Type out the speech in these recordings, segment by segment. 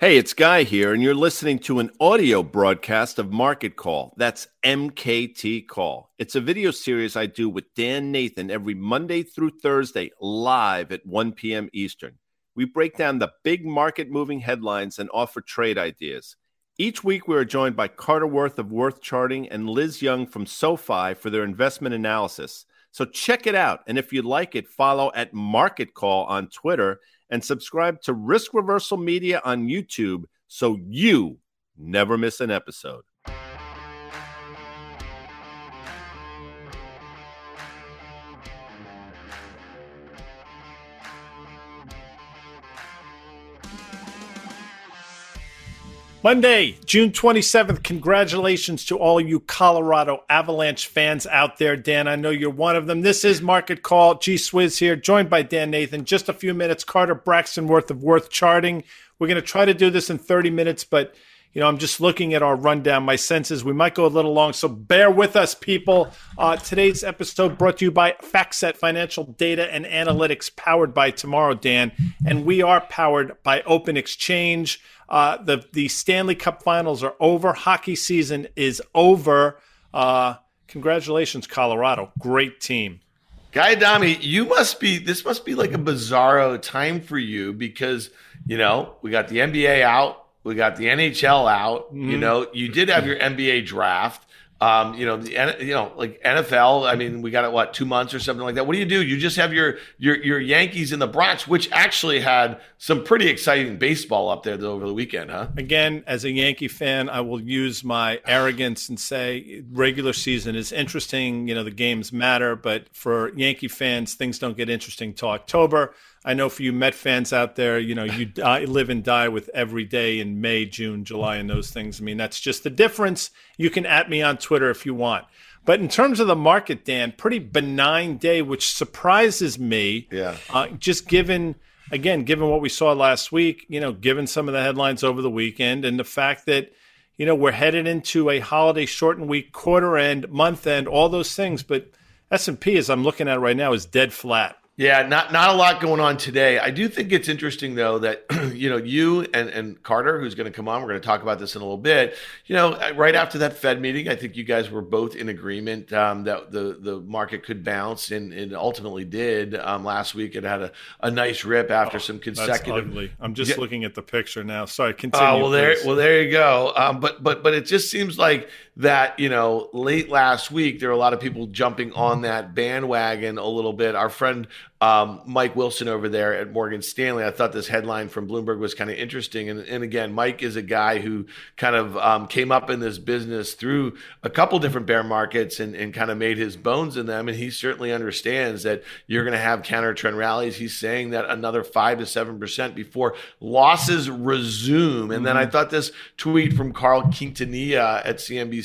Hey, it's Guy here, and you're listening to an audio broadcast of Market Call. That's MKT Call. It's a video series I do with Dan Nathan every Monday through Thursday, live at 1 p.m. Eastern. We break down the big market-moving headlines and offer trade ideas. Each week, we are joined by Carter Worth of Worth Charting and Liz Young from SoFi for their investment analysis. So check it out, and if you like it, follow at Market Call on Twitter and subscribe to Risk Reversal Media on YouTube so you never miss an episode. Monday, June 27th. Congratulations to all you Colorado Avalanche fans out there. Dan, I know you're one of them. This is Market Call. G Swizz here, joined by Dan Nathan. Just a few minutes. Carter Braxton Worth of Worth Charting. We're going to try to do this in 30 minutes, but you know, I'm just looking at our rundown. My sense is we might go a little long, so bear with us, people. Today's episode brought to you by FactSet, financial data and analytics powered by Tomorrow, Dan. And we are powered by Open Exchange. The Stanley Cup Finals are over. Hockey season is over. Congratulations, Colorado. Great team. Guy Dami, this must be like a bizarro time for you because, you know, we got the NBA out. We got the NHL out. Mm-hmm. You know, you did have your NBA draft. Like NFL, I mean, we got it, 2 months or something like that. What do? You just have your Yankees in the Bronx, which actually had some pretty exciting baseball up there over the weekend, huh? Again, as a Yankee fan, I will use my arrogance and say regular season is interesting. You know, the games matter, but for Yankee fans, things don't get interesting till October. I know for you Met fans out there, you know, you live and die with every day in May, June, July, and those things. I mean, that's just the difference. You can at me on Twitter if you want. But in terms of the market, Dan, pretty benign day, which surprises me. Yeah. Just given what we saw last week, you know, given some of the headlines over the weekend and the fact that, you know, we're headed into a holiday shortened week, quarter end, month end, all those things. But S&P, as I'm looking at right now, is dead flat. Yeah, not a lot going on today. I do think it's interesting, though, that, you know, you and Carter, who's going to come on, we're going to talk about this in a little bit. You know, right after that Fed meeting, I think you guys were both in agreement that the market could bounce and ultimately did. Last week, it had a nice rip after some consecutive. That's ugly. I'm just looking at the picture now. Sorry, continue. Oh, there you go. But it just seems like that, you know, late last week, there were a lot of people jumping on that bandwagon a little bit. Our friend Mike Wilson over there at Morgan Stanley, I thought this headline from Bloomberg was kind of interesting. And again, Mike is a guy who kind of came up in this business through a couple different bear markets and kind of made his bones in them. And he certainly understands that you're going to have counter trend rallies. He's saying that another 5 to 7% before losses resume. And then I thought this tweet from Carl Quintanilla at CNBC,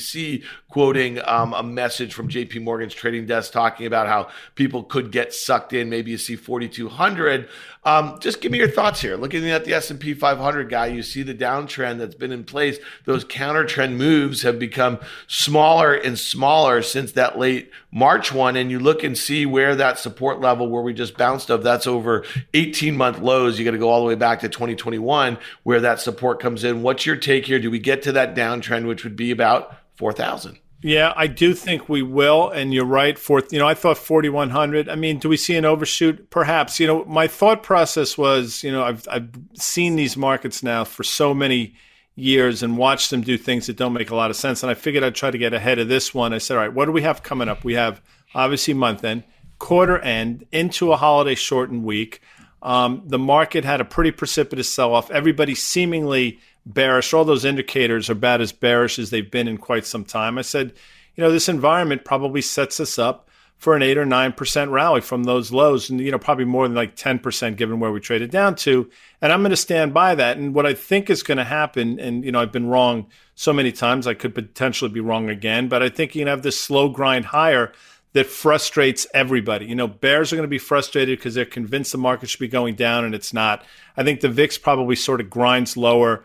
quoting a message from JP Morgan's trading desk talking about how people could get sucked in. Maybe you see 4,200. Just give me your thoughts here. Looking at the S&P 500, Guy, you see the downtrend that's been in place. Those counter trend moves have become smaller and smaller since that late March one. And you look and see where that support level where we just bounced up, that's over 18-month lows. You got to go all the way back to 2021 where that support comes in. What's your take here? Do we get to that downtrend, which would be about 4,000? Yeah, I do think we will, and you're right. I thought 4,100. I mean, do we see an overshoot? Perhaps. You know, my thought process was, you know, I've seen these markets now for so many years and watched them do things that don't make a lot of sense, and I figured I'd try to get ahead of this one. I said, all right, what do we have coming up? We have, obviously, month end, quarter end, into a holiday shortened week. The market had a pretty precipitous sell-off. Everybody seemingly bearish. All those indicators are about as bearish as they've been in quite some time. I said, you know, this environment probably sets us up for an 8 or 9% rally from those lows and, you know, probably more than like 10% given where we traded down to. And I'm going to stand by that. And what I think is going to happen, and, you know, I've been wrong so many times, I could potentially be wrong again, but I think you can have this slow grind higher that frustrates everybody. You know, bears are going to be frustrated because they're convinced the market should be going down and it's not. I think the VIX probably sort of grinds lower,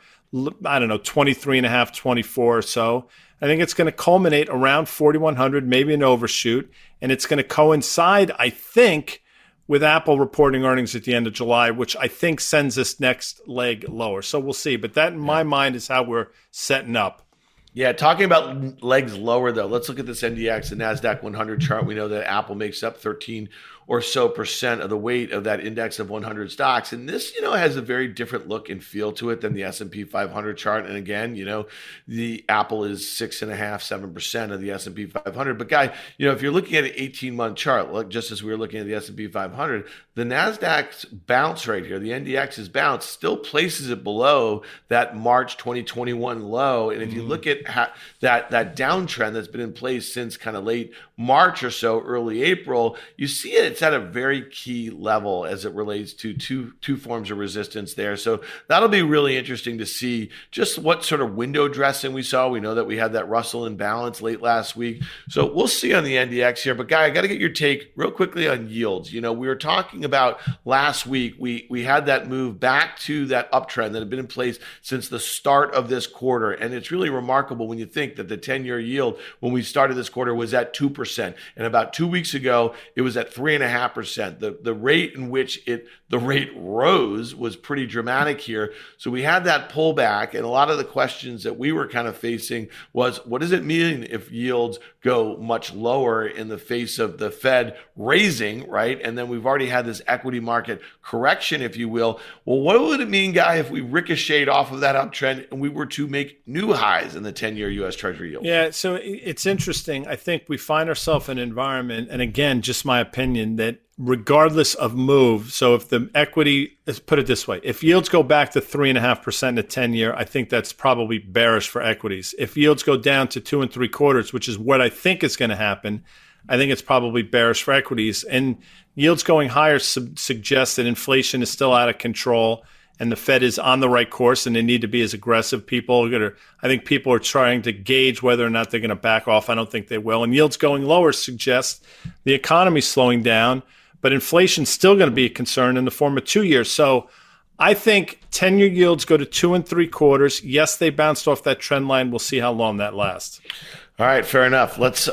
I don't know, 23.5, 24 or so. I think it's going to culminate around 4,100, maybe an overshoot. And it's going to coincide, I think, with Apple reporting earnings at the end of July, which I think sends this next leg lower. So we'll see. But that, in my mind, is how we're setting up. Yeah, talking about legs lower, though, let's look at this NDX, the NASDAQ 100 chart. We know that Apple makes up 13 or so percent of the weight of that index of 100 stocks. And this, you know, has a very different look and feel to it than the S&P 500 chart. And again, you know, the Apple is 6.5-7% of the S&P 500. But guy, you know, if you're looking at an 18-month chart, look, just as we were looking at the S&P 500, the NASDAQ's bounce right here, the NDX's bounce, still places it below that March 2021 low. And if you look at that downtrend that's been in place since kind of late March or so, early April, you see it's at a very key level as it relates to two forms of resistance there. So that'll be really interesting to see just what sort of window dressing we saw. We know that we had that Russell imbalance late last week. So we'll see on the NDX here. But Guy, I got to get your take real quickly on yields. You know, we were talking about last week, we had that move back to that uptrend that had been in place since the start of this quarter. And it's really remarkable when you think that the 10-year yield when we started this quarter was at 2%. And about 2 weeks ago, it was at 3.5%. The rate in which the rate rose was pretty dramatic here. So we had that pullback. And a lot of the questions that we were kind of facing was, what does it mean if yields go much lower in the face of the Fed raising, right? And then we've already had this equity market correction, if you will. Well, what would it mean, Guy, if we ricocheted off of that uptrend and we were to make new highs in the 10-year U.S. Treasury yield? Yeah, so it's interesting. I think we find ourselves in an environment, and again, just my opinion, that regardless of move, so if the equity, let's put it this way, if yields go back to 3.5% in the 10-year, I think that's probably bearish for equities. If yields go down to 2 3/4, which is what I think is going to happen, I think it's probably bearish for equities. And yields going higher suggests that inflation is still out of control, and the Fed is on the right course, and they need to be as aggressive. I think people are trying to gauge whether or not they're going to back off. I don't think they will. And yields going lower suggests the economy's slowing down, but inflation's still going to be a concern in the form of 2 years. So I think 10-year yields go to 2 3/4. Yes, they bounced off that trend line. We'll see how long that lasts. All right, fair enough. Let's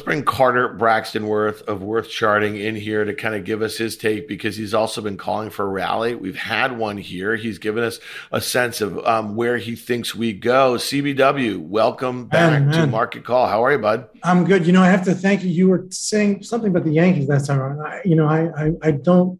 bring Carter Braxton Worth of Worth Charting in here to kind of give us his take, because he's also been calling for a rally. We've had one here. He's given us a sense of where he thinks we go. CBW, welcome back to Market Call. How are you, bud? I'm good. You know, I have to thank you. You were saying something about the Yankees last time around. I don't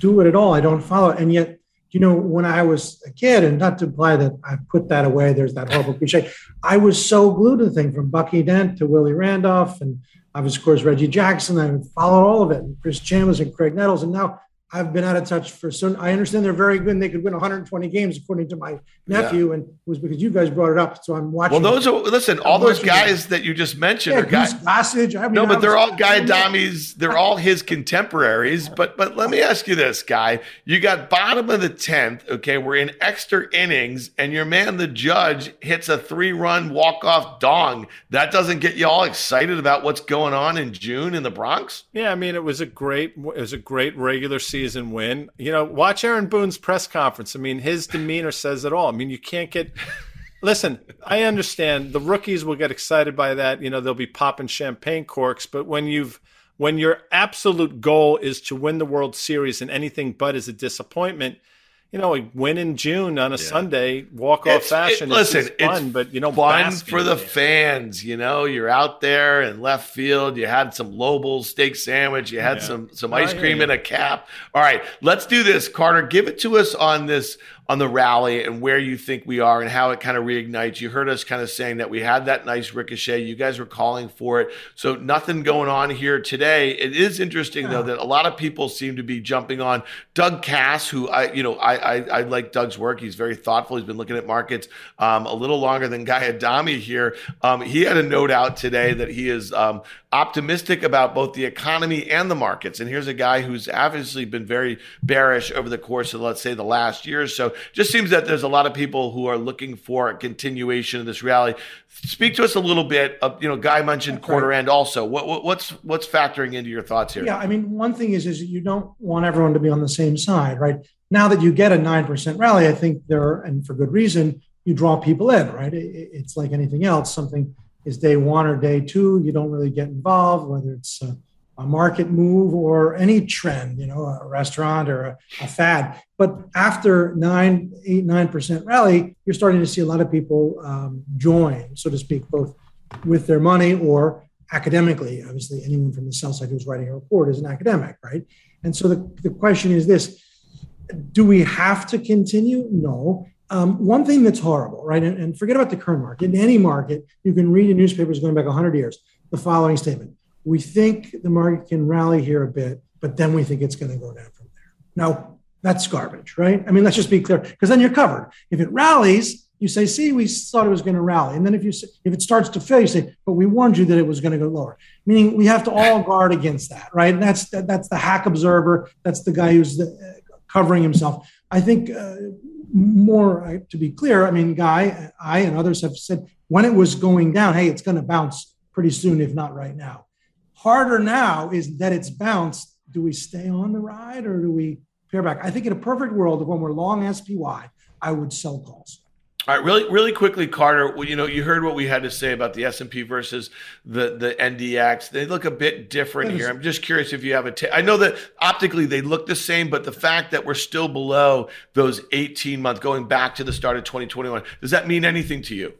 do it at all. I don't follow it, and yet, you know, when I was a kid, and not to imply that I put that away, there's that horrible cliche, I was so glued to the thing, from Bucky Dent to Willie Randolph, and I was, of course, Reggie Jackson. I followed all of it, and Chris Chalmers and Craig Nettles, and now I've been out of touch for soon. I understand they're very good, and they could win 120 games, according to my nephew, and it was because you guys brought it up, so I'm watching. Well, those are, listen, all those guys that you just mentioned are guys. But they're all Guy Adami's. They're all his contemporaries. But let me ask you this, Guy. You got bottom of the 10th, okay? We're in extra innings, and your man, the Judge, hits a 3-run walk-off dong. That doesn't get you all excited about what's going on in June in the Bronx? Yeah, I mean, it was a great regular season win. You know, watch Aaron Boone's press conference. I mean, his demeanor says it all. I mean, you can't get – listen, I understand the rookies will get excited by that. You know, they'll be popping champagne corks. But when your absolute goal is to win the World Series, and anything but is a disappointment – you know, a win in June on a Sunday, walk-off fashion. It's fun, but you know, fun for the fans. You know, you're out there in left field. You had some Lobel steak sandwich. You had some ice cream in a cap. All right, let's do this, Carter. Give it to us on this, on the rally, and where you think we are and how it kind of reignites. You heard us kind of saying that we had that nice ricochet. You guys were calling for it. So nothing going on here today. It is interesting, though, that a lot of people seem to be jumping on Doug Cass, who I like Doug's work. He's very thoughtful. He's been looking at markets a little longer than Guy Adami here. He had a note out today that he is optimistic about both the economy and the markets. And here's a guy who's obviously been very bearish over the course of, let's say, the last year or so. Just seems that there's a lot of people who are looking for a continuation of this rally. Speak to us a little bit. You know, Guy mentioned quarter end also. What's factoring into your thoughts here? Yeah, I mean, one thing is you don't want everyone to be on the same side, right? Now that you get a 9% rally, I think and for good reason, you draw people in, right? It's like anything else. Something is day one or day two, you don't really get involved, whether it's a market move or any trend, you know, a restaurant or a fad. But after 9% rally, you're starting to see a lot of people join, so to speak, both with their money or academically. Obviously, anyone from the sell side who's writing a report is an academic, right? And so the question is this, do we have to continue? No. One thing that's horrible, right? And forget about the current market. In any market, you can read in newspapers going back 100 years, the following statement. We think the market can rally here a bit, but then we think it's going to go down from there. Now, that's garbage, right? I mean, let's just be clear, because then you're covered. If it rallies, you say, see, we thought it was going to rally. And then if it starts to fail, you say, but we warned you that it was going to go lower. Meaning we have to all guard against that, right? And that's the hack observer. That's the guy who's covering himself. I think to be clear, I mean, Guy, I and others have said when it was going down, hey, it's going to bounce pretty soon, if not right now. Harder now is that it's bounced. Do we stay on the ride or do we pare back? I think in a perfect world, when we're long SPY, I would sell calls. All right, really quickly, Carter, well, you know, you heard what we had to say about the S&P versus the NDX. They look a bit different here. I'm just curious if you have I know that optically they look the same, but the fact that we're still below those 18 months, going back to the start of 2021, does that mean anything to you?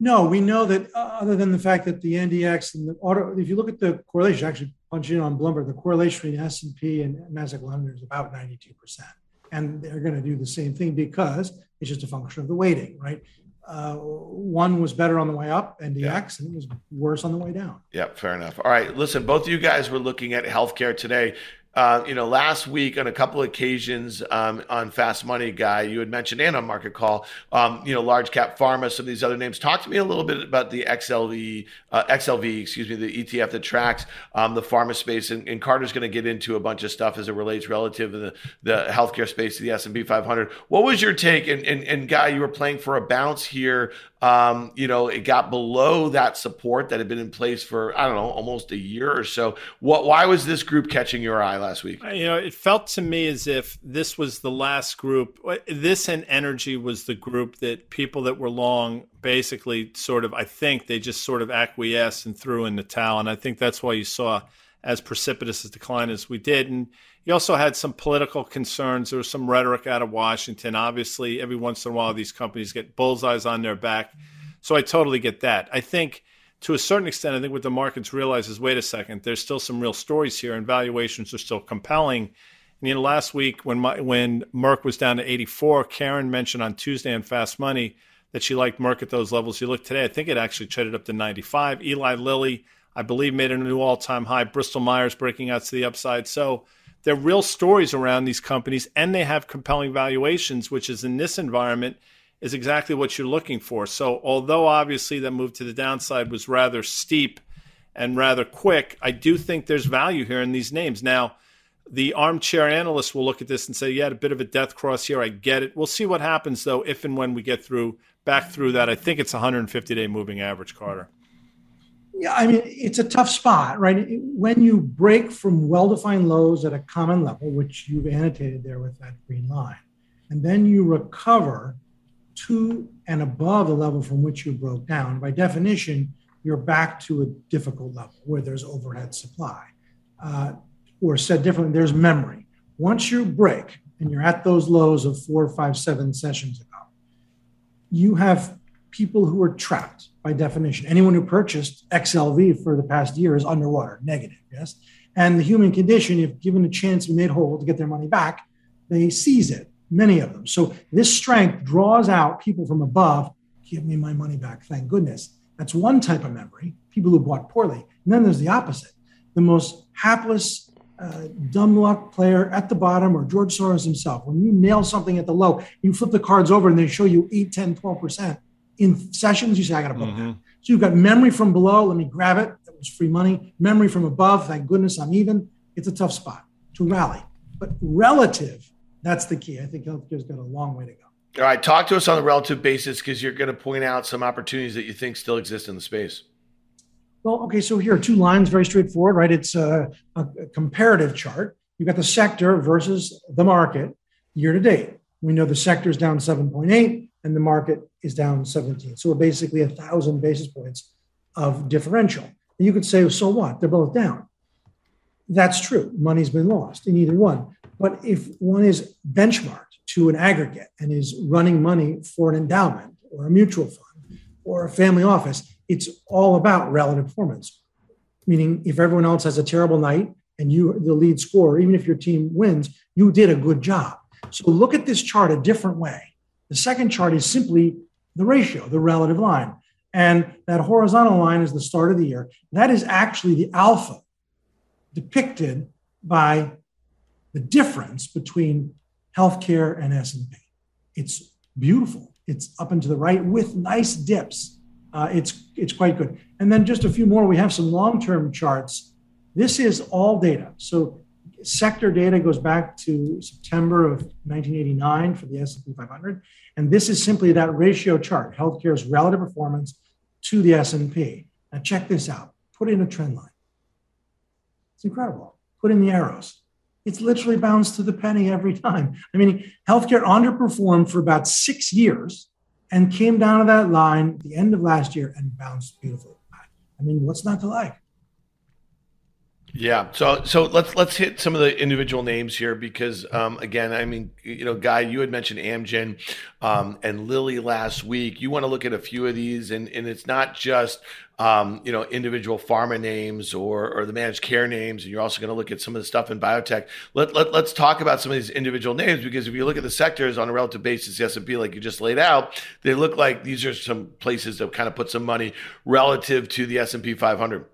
No, we know that other than the fact that the NDX and the auto, if you look at the correlation, actually punch in on Bloomberg, the correlation between S&P and NASDAQ 100 is about 92%. And they're going to do the same thing because it's just a function of the weighting, right? One was better on the way up, NDX, and it was worse on the way down. Yeah, fair enough. All right, listen, both of you guys were looking at healthcare today. You know, last week on a couple of occasions on Fast Money, Guy, you had mentioned, and on Market Call, you know, large cap pharma, some of these other names. Talk to me a little bit about the XLV, the ETF that tracks the pharma space. And Carter's going to get into a bunch of stuff as it relates relative to the healthcare space to the S&P 500. What was your take? And Guy, you were playing for a bounce here. You know, it got below that support that had been in place for, I don't know, almost a year or so. Why was this group catching your eye last week? You know, it felt to me as if this was the last group. This and energy was the group that people that were long basically sort of, I think they just sort of acquiesced and threw in the towel. And I think that's why you saw as precipitous a decline as we did. And you also had some political concerns. There was some rhetoric out of Washington. Obviously, every once in a while, these companies get bullseyes on their back. So I totally get that. I think to a certain extent, I think what the markets realize is, wait a second, there's still some real stories here and valuations are still compelling. And you know, last week when Merck was down to 84, Karen mentioned on Tuesday on Fast Money that she liked Merck at those levels. You look today, I think it actually traded up to 95. Eli Lilly, I believe, made a new all-time high. Bristol Myers breaking out to the upside. So there are real stories around these companies, and they have compelling valuations, which is in this environment is exactly what you're looking for. So although obviously that move to the downside was rather steep and rather quick, I do think there's value here in these names. Now, the armchair analysts will look at this and say, yeah, a bit of a death cross here. I get it. We'll see what happens, though, if and when we get back through that. I think it's 150-day moving average, Carter. Yeah, I mean, it's a tough spot, right? When you break from well-defined lows at a common level, which you've annotated there with that green line, and then you recover to and above the level from which you broke down, by definition, you're back to a difficult level where there's overhead supply. Or said differently, there's memory. Once you break and you're at those lows of 4, 5, 7 sessions ago, you have people who are trapped by definition. Anyone who purchased XLV for the past year is underwater, negative, yes? And the human condition, if given a chance mid-hole to get their money back, they seize it, many of them. So this strength draws out people from above, give me my money back, thank goodness. That's one type of memory, people who bought poorly. And then there's the opposite, the most hapless, dumb luck player at the bottom, or George Soros himself. When you nail something at the low, you flip the cards over and they show you 8, 10, 12%. In sessions, you say, I got to book that. So you've got memory from below. Let me grab it. That was free money. Memory from above. Thank goodness I'm even. It's a tough spot to rally. But relative, that's the key. I think healthcare's got a long way to go. All right. Talk to us on the relative basis, because you're going to point out some opportunities that you think still exist in the space. Well, okay. So here are two lines, very straightforward, right? It's a comparative chart. You've got the sector versus the market year to date. We know the sector's down 7.8. and the market is down 17. So we're basically 1,000 basis points of differential. And you could say, so what? They're both down. That's true. Money's been lost in either one. But if one is benchmarked to an aggregate and is running money for an endowment or a mutual fund or a family office, it's all about relative performance. Meaning if everyone else has a terrible night and you, the lead scorer, even if your team wins, you did a good job. So look at this chart a different way. The second chart is simply the ratio, the relative line. And that horizontal line is the start of the year. That is actually the alpha depicted by the difference between healthcare and S&P. It's beautiful. It's up and to the right with nice dips. It's quite good. And then just a few more. We have some long-term charts. This is all data. So sector data goes back to September of 1989 for the S&P 500. And this is simply that ratio chart, healthcare's relative performance to the S&P. Now check this out. Put in a trend line. It's incredible. Put in the arrows. It's literally bounced to the penny every time. I mean, healthcare underperformed for about 6 years and came down to that line at the end of last year and bounced beautifully. I mean, what's not to like? Yeah. So let's hit some of the individual names here because, again, I mean, you know, Guy, you had mentioned Amgen and Lilly last week. You want to look at a few of these, and it's not just, you know, individual pharma names or the managed care names. And you're also going to look at some of the stuff in biotech. Let's talk about some of these individual names, because if you look at the sectors on a relative basis, the S&P, like you just laid out, they look like these are some places that kind of put some money relative to the S&P 500.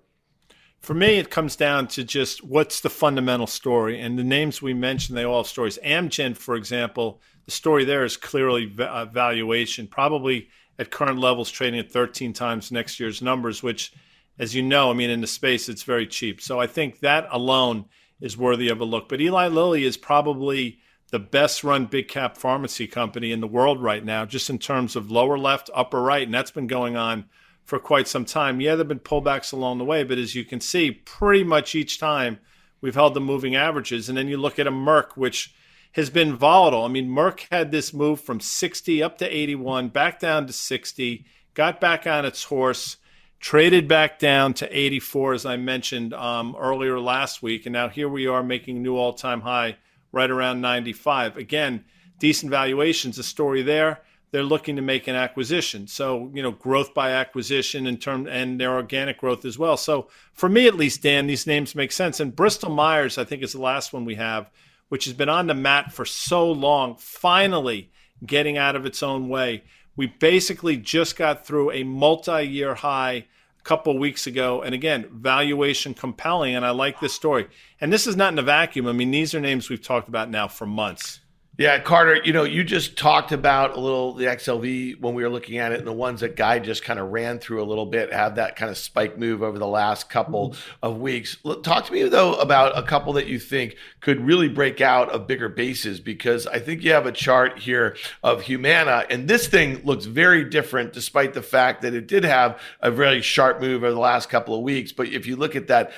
For me, it comes down to just what's the fundamental story. And the names we mentioned, they all have stories. Amgen, for example, the story there is clearly valuation, probably at current levels trading at 13 times next year's numbers, which, as you know, I mean, in the space, it's very cheap. So I think that alone is worthy of a look. But Eli Lilly is probably the best run big cap pharmacy company in the world right now, just in terms of lower left, upper right. And that's been going on for quite some time. Yeah, there have been pullbacks along the way, but as you can see, pretty much each time we've held the moving averages. And then you look at a Merck, which has been volatile. I mean, Merck had this move from 60 up to 81, back down to 60, got back on its horse, traded back down to 84, as I mentioned earlier last week. And now here we are making a new all-time high right around 95. Again, decent valuations, a story there. They're looking to make an acquisition. So, you know, growth by acquisition and their organic growth as well. So for me, at least, Dan, these names make sense. And Bristol Myers, I think, is the last one we have, which has been on the mat for so long, finally getting out of its own way. We basically just got through a multi-year high a couple of weeks ago. And again, valuation compelling. And I like this story. And this is not in a vacuum. I mean, these are names we've talked about now for months. Yeah, Carter, you know, you just talked about a little the XLV when we were looking at it, and the ones that Guy just kind of ran through a little bit have that kind of spike move over the last couple of weeks. Talk to me, though, about a couple that you think could really break out of bigger bases, because I think you have a chart here of Humana, and this thing looks very different despite the fact that it did have a very sharp move over the last couple of weeks. But if you look at that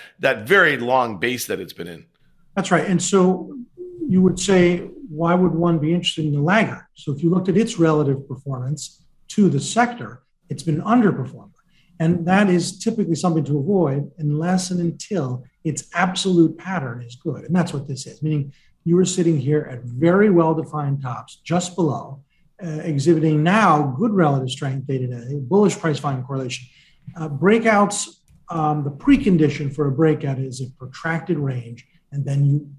very long base that it's been in. That's right. And so you would say, why would one be interested in the laggard? So if you looked at its relative performance to the sector, it's been an underperformer. And that is typically something to avoid unless and until its absolute pattern is good. And that's what this is, meaning you are sitting here at very well-defined tops just below, exhibiting now good relative strength day-to-day, bullish price-volume correlation. Breakouts, the precondition for a breakout is a protracted range, and then you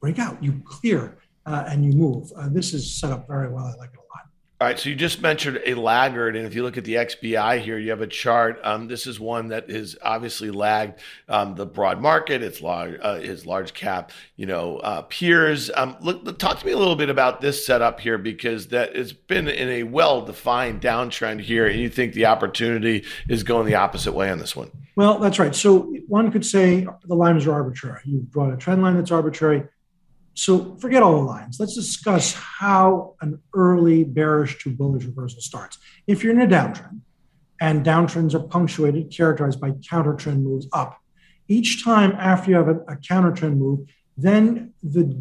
break out, you clear. And you move. This is set up very well. I like it a lot. All right. So you just mentioned a laggard. And if you look at the XBI here, you have a chart. This is one that is obviously lagged the broad market. It's large cap, you know, peers. Talk to me a little bit about this setup here, because that it's been in a well-defined downtrend here. And you think the opportunity is going the opposite way on this one. Well, that's right. So one could say the lines are arbitrary. You've brought a trend line that's arbitrary. So forget all the lines. Let's discuss how an early bearish to bullish reversal starts. If you're in a downtrend, and downtrends are punctuated, characterized by counter-trend moves up, each time after you have a counter-trend move, then the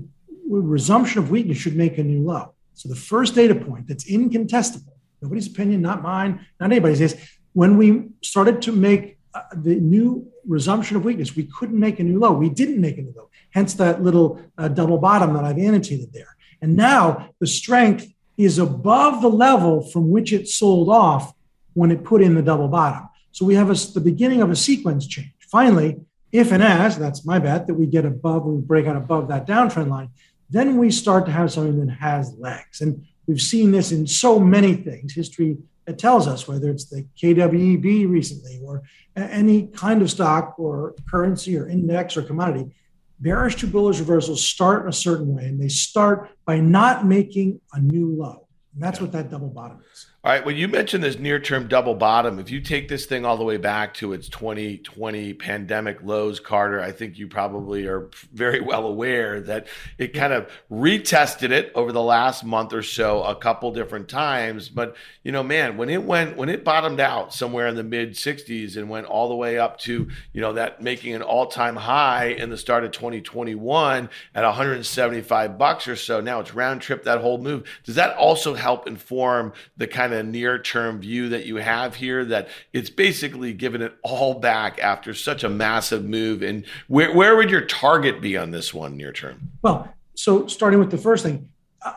resumption of weakness should make a new low. So the first data point that's incontestable, nobody's opinion, not mine, not anybody's, is when we started to make the new resumption of weakness. We couldn't make a new low. We didn't make a new low, hence that little double bottom that I've annotated there. And now the strength is above the level from which it sold off when it put in the double bottom. So we have the beginning of a sequence change. Finally, if and as, that's my bet, that we get above, we break out above that downtrend line, then we start to have something that has legs. And we've seen this in so many things. History tells us, whether it's the KWEB recently or any kind of stock or currency or index or commodity, bearish to bullish reversals start a certain way, and they start by not making a new low. And that's what that double bottom is. All right. Well, you mentioned this near-term double bottom. If you take this thing all the way back to its 2020 pandemic lows, Carter, I think you probably are very well aware that it kind of retested it over the last month or so a couple different times. But, you know, man, when it bottomed out somewhere in the mid-60s and went all the way up to, you know, that making an all-time high in the start of 2021 at $175 or so, now it's round trip that whole move. Does that also help inform the kind of near-term view that you have here, that it's basically given it all back after such a massive move? And where would your target be on this one near-term? Well, so starting with the first thing,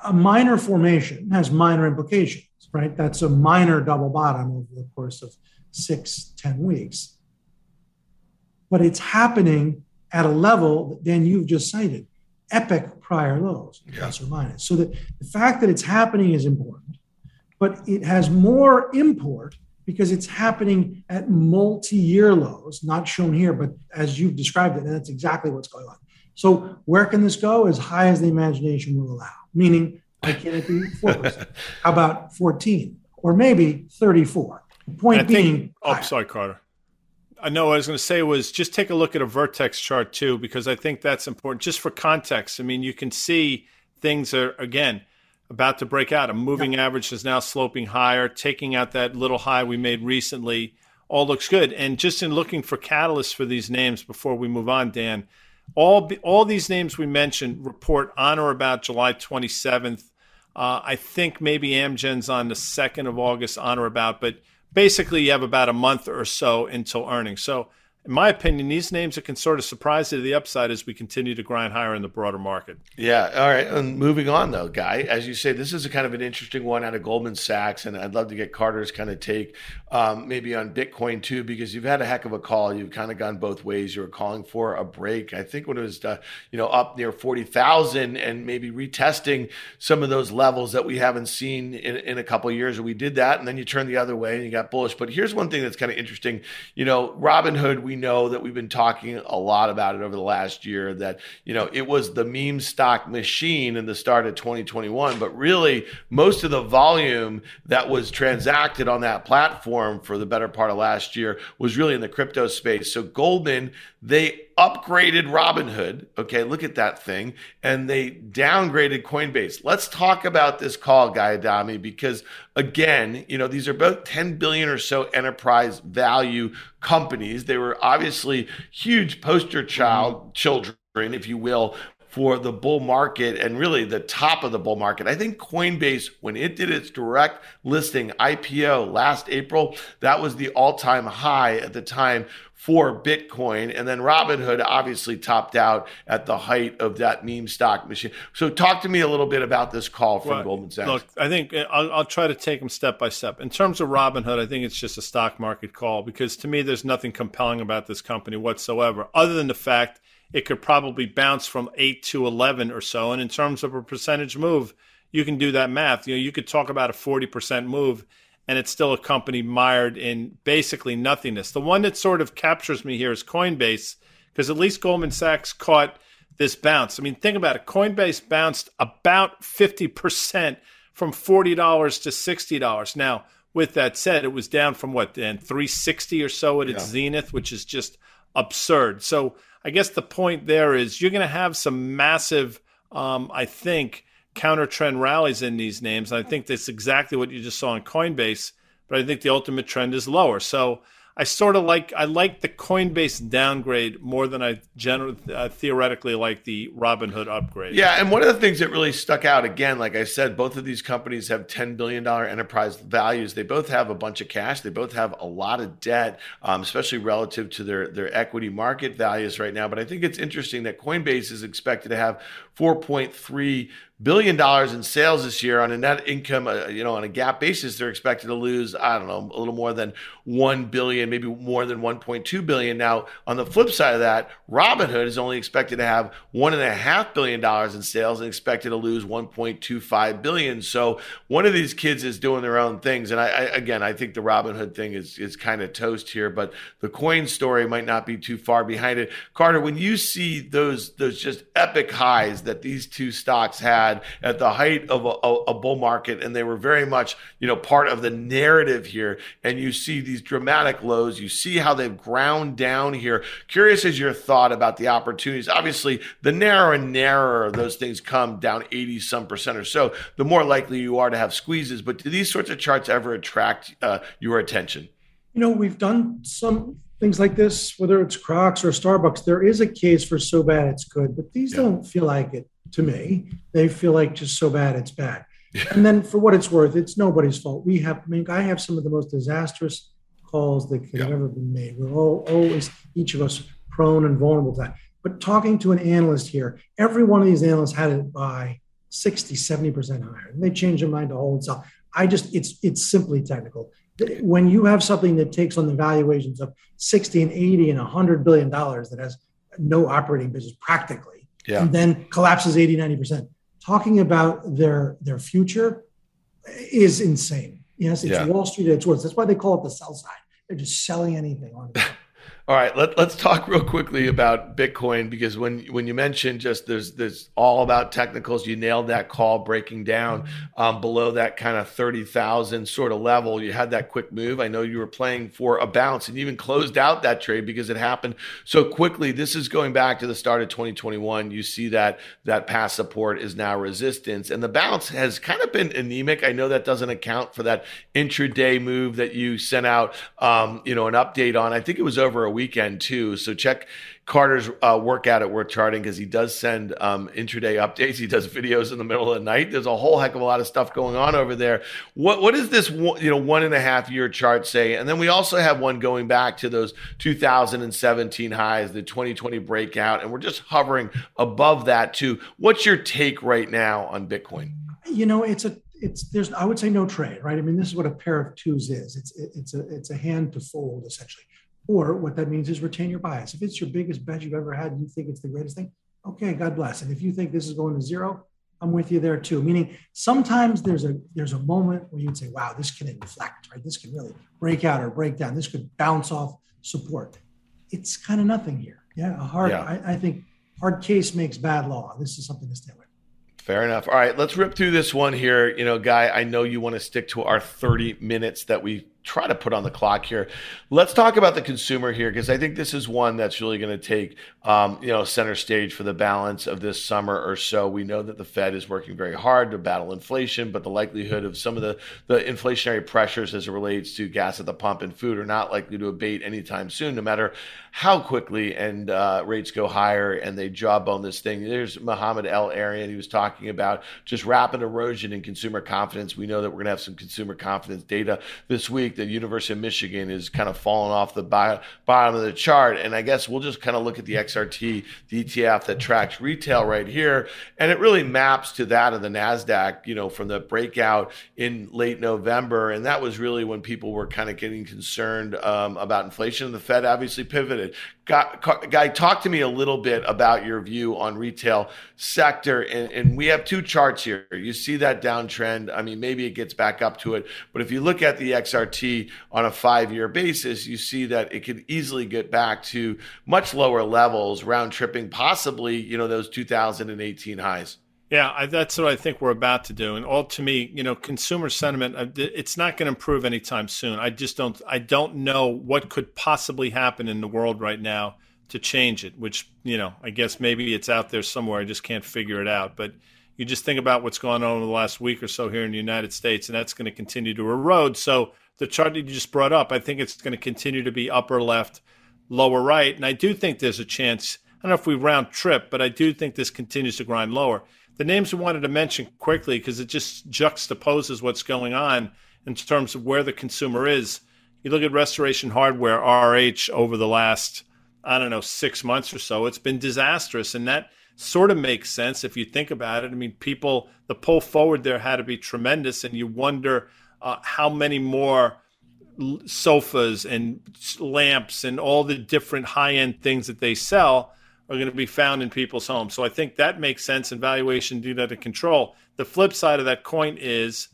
a minor formation has minor implications, right? That's a minor double bottom over the course of 6-10 weeks. But it's happening at a level that Dan, you've just cited, epic prior lows, plus or minus. So that the fact that it's happening is important. But it has more import because it's happening at multi-year lows, not shown here, but as you've described it, and that's exactly what's going on. So where can this go? As high as the imagination will allow, meaning why can't it be 4%? How about 14 or maybe 34? The point being... Oh, sorry, Carter. I know what I was going to say was just take a look at a vertex chart too, because I think that's important just for context. I mean, you can see things are, again, about to break out. A moving average is now sloping higher, taking out that little high we made recently. All looks good. And just in looking for catalysts for these names before we move on, Dan, all these names we mentioned report on or about July 27th. I think maybe Amgen's on the 2nd of August, on or about. But basically, you have about a month or so until earnings. So in my opinion, these names that can sort of surprise you to the upside as we continue to grind higher in the broader market. Yeah. All right. And moving on, though, Guy, as you say, this is a kind of an interesting one out of Goldman Sachs. And I'd love to get Carter's kind of take maybe on Bitcoin, too, because you've had a heck of a call. You've kind of gone both ways. You were calling for a break, I think, when it was up near 40,000 and maybe retesting some of those levels that we haven't seen in a couple of years. We did that. And then you turned the other way and you got bullish. But here's one thing that's kind of interesting. You know, Robinhood, we know that we've been talking a lot about it over the last year, that, you know, it was the meme stock machine in the start of 2021, but really most of the volume that was transacted on that platform for the better part of last year was really in the crypto space. So Goldman, they upgraded Robinhood. Okay, look at that thing. And they downgraded Coinbase. Let's talk about this call, Guy Adami, because again, you know, these are both $10 billion or so enterprise value companies. They were obviously huge poster children, if you will, for the bull market and really the top of the bull market. I think Coinbase, when it did its direct listing IPO last April, that was the all-time high at the time for Bitcoin. And then Robinhood obviously topped out at the height of that meme stock machine. So talk to me a little bit about this call from Goldman Sachs. Look, I think I'll try to take them step by step. In terms of Robinhood, I think it's just a stock market call because to me, there's nothing compelling about this company whatsoever, other than the fact it could probably bounce from 8 to 11 or so. And in terms of a percentage move, you can do that math. You know, you could talk about a 40% move, and it's still a company mired in basically nothingness. The one that sort of captures me here is Coinbase, because at least Goldman Sachs caught this bounce. I mean, think about it. Coinbase bounced about 50% from $40 to $60. Now, with that said, it was down from what, Dan, 360 or so at its zenith, which is just absurd. So I guess the point there is you're going to have some massive, I think, counter-trend rallies in these names. And I think that's exactly what you just saw in Coinbase, but I think the ultimate trend is lower. So I like the Coinbase downgrade more than I generally theoretically like the Robinhood upgrade. Yeah, and one of the things that really stuck out, again, like I said, both of these companies have $10 billion enterprise values. They both have a bunch of cash. They both have a lot of debt, especially relative to their equity market values right now. But I think it's interesting that Coinbase is expected to have $4.3 billion in sales this year. On a net income, on a GAAP basis, they're expected to lose, I don't know, a little more than $1 billion, maybe more than $1.2 billion. Now, on the flip side of that, Robinhood is only expected to have $1.5 billion in sales and expected to lose $1.25 billion. So one of these kids is doing their own things. And I think the Robinhood thing is kind of toast here, but the coin story might not be too far behind it. Carter, when you see those just epic highs that these two stocks had at the height of a bull market, and they were very much, part of the narrative here. And you see these dramatic lows, you see how they've ground down here. Curious as your thought about the opportunities. Obviously, the narrower and narrower those things come down 80% or so, the more likely you are to have squeezes. But do these sorts of charts ever attract your attention? We've done some things like this, whether it's Crocs or Starbucks. There is a case for so bad it's good, but these don't feel like it to me. They feel like just so bad it's bad. Yeah. And then for what it's worth, it's nobody's fault. I have some of the most disastrous calls that could have ever been made. We're always, each of us, prone and vulnerable to that. But talking to an analyst here, every one of these analysts had it by 60, 70% higher. And they changed their mind to hold itself. It's simply technical. When you have something that takes on the valuations of 60 and 80 and $100 billion that has no operating business practically, and then collapses 80, 90%, talking about their future is insane. Yes, it's Wall Street at its worst. That's why they call it the sell side. They're just selling anything on it. All right, let's talk real quickly about Bitcoin, because when you mentioned just there's all about technicals, you nailed that call breaking down below that kind of 30,000 sort of level. You had that quick move. I know you were playing for a bounce and even closed out that trade because it happened so quickly. This is going back to the start of 2021. You see that past support is now resistance, and the bounce has kind of been anemic. I know that doesn't account for that intraday move that you sent out, an update on. I think it was over a weekend too. So check Carter's workout at Worth Charting, because he does send intraday updates. He does videos in the middle of the night. There's a whole heck of a lot of stuff going on over there. What does this 1.5 year chart say? And then we also have one going back to those 2017 highs, the 2020 breakout, and we're just hovering above that too. What's your take right now on Bitcoin? There's I would say no trade, right? I mean, this is what a pair of twos is. It's a hand to fold essentially. Or what that means is retain your bias. If it's your biggest bet you've ever had and you think it's the greatest thing, okay, God bless. And if you think this is going to zero, I'm with you there too. Meaning sometimes there's a moment where you'd say, wow, this can inflect, right? This can really break out or break down. This could bounce off support. It's kind of nothing here. Yeah, I think hard case makes bad law. This is something to stay with. Fair enough. All right, let's rip through this one here. Guy, I know you want to stick to our 30 minutes that we try to put on the clock here. Let's talk about the consumer here, because I think this is one that's really going to take center stage for the balance of this summer or so. We know that the Fed is working very hard to battle inflation, but the likelihood of some of the inflationary pressures as it relates to gas at the pump and food are not likely to abate anytime soon, no matter how quickly and rates go higher and they jawbone this thing. There's Mohammed El Arian. He was talking about just rapid erosion in consumer confidence. We know that we're going to have some consumer confidence data this week. The University of Michigan is kind of falling off the bottom of the chart. And I guess we'll just kind of look at the XRT, the ETF that tracks retail right here. And it really maps to that of the NASDAQ, from the breakout in late November. And that was really when people were kind of getting concerned about inflation. And the Fed obviously pivoted. Guy, talk to me a little bit about your view on retail sector. And we have two charts here. You see that downtrend. I mean, maybe it gets back up to it. But if you look at the XRT, on a 5-year basis, you see that it could easily get back to much lower levels, round tripping possibly, those 2018 highs. Yeah, that's what I think we're about to do. And all to me, consumer sentiment, it's not going to improve anytime soon. I don't know what could possibly happen in the world right now to change it, which, I guess maybe it's out there somewhere. I just can't figure it out. But You just think about what's gone on over the last week or so here in the United States, and that's going to continue to erode. So the chart that you just brought up, I think it's going to continue to be upper left, lower right. And I do think there's a chance, I don't know if we round trip, but I do think this continues to grind lower. The names we wanted to mention quickly, because it just juxtaposes what's going on in terms of where the consumer is. You look at Restoration Hardware, RH, over the last, 6 months or so, it's been disastrous. And that sort of makes sense if you think about it. I mean, people, the pull forward there had to be tremendous. And you wonder how many more sofas and lamps and all the different high-end things that they sell are going to be found in people's homes. So I think that makes sense, and valuation due to control. The flip side of that coin is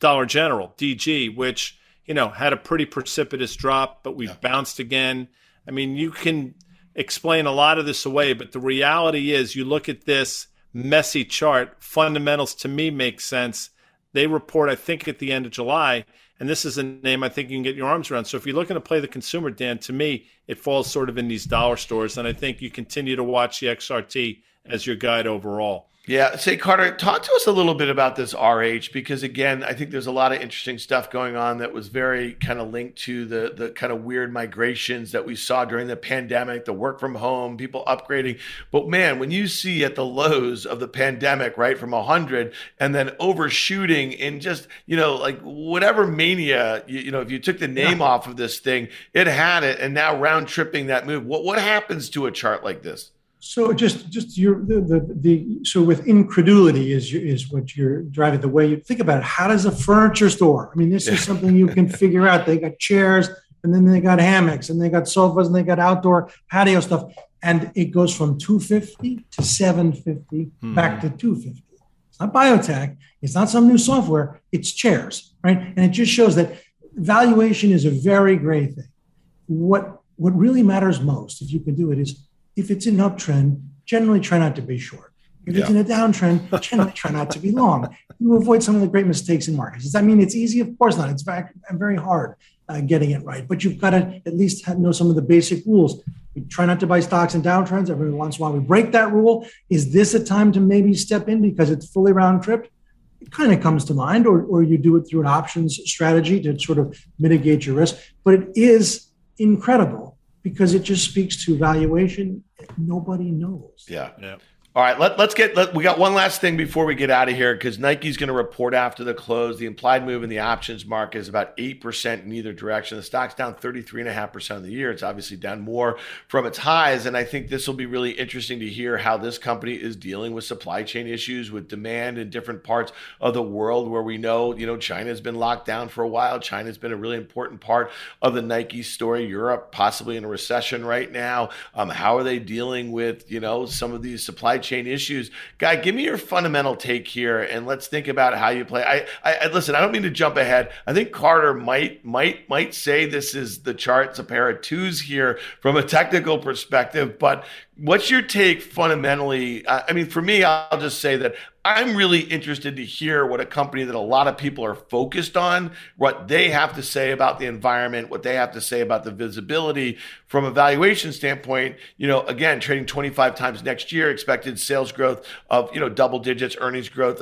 Dollar General, DG, which, you know, had a pretty precipitous drop, but we've bounced again. I mean, you can explain a lot of this away, but the reality is you look at this messy chart, fundamentals to me make sense. They report, I think, at the end of July, and this is a name I think you can get your arms around. So if you're looking to play the consumer, Dan, to me, it falls sort of in these dollar stores. And I think you continue to watch the XRT as your guide overall. Yeah. Say, Carter, talk to us a little bit about this RH, because, again, I think there's a lot of interesting stuff going on that was very kind of linked to the kind of weird migrations that we saw during the pandemic, the work from home, people upgrading. But, man, when you see at the lows of the pandemic, right, from 100 and then overshooting in just, you know, like whatever mania, you know, if you took the name off of this thing, it had it. And now round tripping that move. What happens to a chart like this? So just your so with incredulity is what you're driving the way you think about it. How does a furniture store? I mean, this is something you can figure out. They got chairs, and then they got hammocks, and they got sofas, and they got outdoor patio stuff, and it goes from $250 to $750 back to $250. It's not biotech. It's not some new software. It's chairs, right? And it just shows that valuation is a very gray thing. What really matters most, if you can do it, is if it's an uptrend, generally try not to be short. If it's in a downtrend, generally try not to be long. You avoid some of the great mistakes in markets. Does that mean it's easy? Of course not. It's very hard getting it right. But you've got to at least know some of the basic rules. We try not to buy stocks in downtrends. Every once in a while we break that rule. Is this a time to maybe step in because it's fully round trip? It kind of comes to mind, or you do it through an options strategy to sort of mitigate your risk. But it is incredible, because it just speaks to valuation. Nobody knows. Yeah. All right, we got one last thing before we get out of here, because Nike's going to report after the close. The implied move in the options market is about 8% in either direction. The stock's down 33.5% of the year. It's obviously down more from its highs. And I think this will be really interesting to hear how this company is dealing with supply chain issues, with demand in different parts of the world, where we know, you know, China's been locked down for a while. China's been a really important part of the Nike story. Europe possibly in a recession right now. How are they dealing with, you know, some of these supply chain issues? Guy, give me your fundamental take here, and let's think about how you play. I listen, I don't mean to jump ahead. I think Carter might say this is the chart's a pair of twos here from a technical perspective, but what's your take fundamentally? I mean, for me, I'll just say that I'm really interested to hear what a company that a lot of people are focused on, what they have to say about the environment, what they have to say about the visibility from a valuation standpoint. You know, again, trading 25 times next year, expected sales growth of, you know, double digits, earnings growth,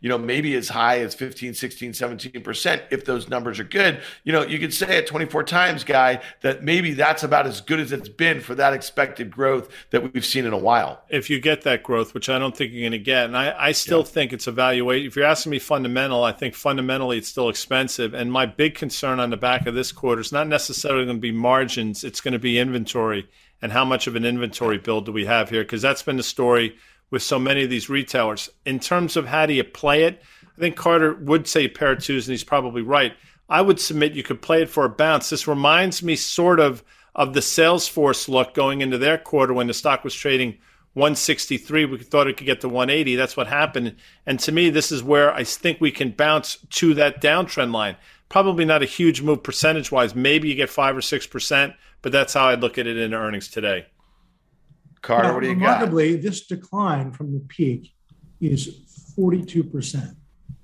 you know, maybe as high as 15, 16, 17%. If those numbers are good, you know, you could say at 24 times, Guy, that maybe that's about as good as it's been for that expected growth that we've seen in a while. If you get that growth, which I don't think you're going to get. And I still think it's a valuation. If you're asking me fundamental, I think fundamentally it's still expensive. And my big concern on the back of this quarter is not necessarily going to be margins. It's going to be inventory, and how much of an inventory build do we have here? Because that's been the story with so many of these retailers. In terms of how do you play it, I think Carter would say a pair of twos, and he's probably right. I would submit you could play it for a bounce. This reminds me sort of the Salesforce look going into their quarter when the stock was trading 163. We thought it could get to 180. That's what happened. And to me, this is where I think we can bounce to that downtrend line. Probably not a huge move percentage-wise. Maybe you get 5 or 6%, but that's how I look at it in earnings today. Carter, now, what do you got? Remarkably, this decline from the peak is 42%.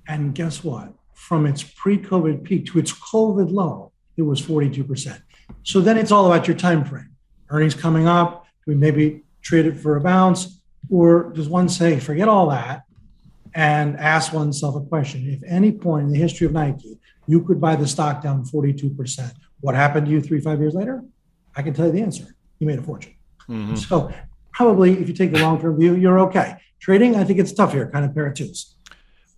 And guess what? From its pre-COVID peak to its COVID low, it was 42%. So then it's all about your time frame. Earnings coming up, do we maybe trade it for a bounce? Or does one say, forget all that, and ask oneself a question. If any point in the history of Nike, you could buy the stock down 42%, what happened to you 3-5 years later? I can tell you the answer. You made a fortune. Mm-hmm. So probably if you take the long-term view, you're okay. Trading, I think it's tough here, kind of pair of twos.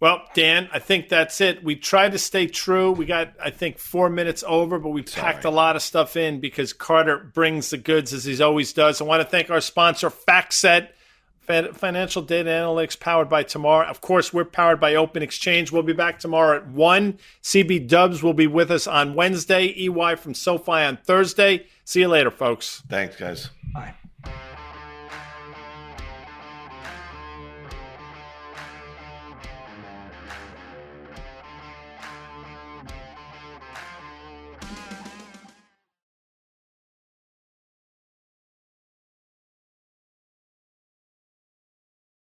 Well, Dan, I think that's it. We tried to stay true. We got, I think, 4 minutes over, but we packed a lot of stuff in because Carter brings the goods as he always does. I want to thank our sponsor, FactSet, Financial Data Analytics, powered by Tomorrow. Of course, we're powered by Open Exchange. We'll be back tomorrow at 1. CB Dubs will be with us on Wednesday. EY from SoFi on Thursday. See you later, folks. Thanks, guys. Bye.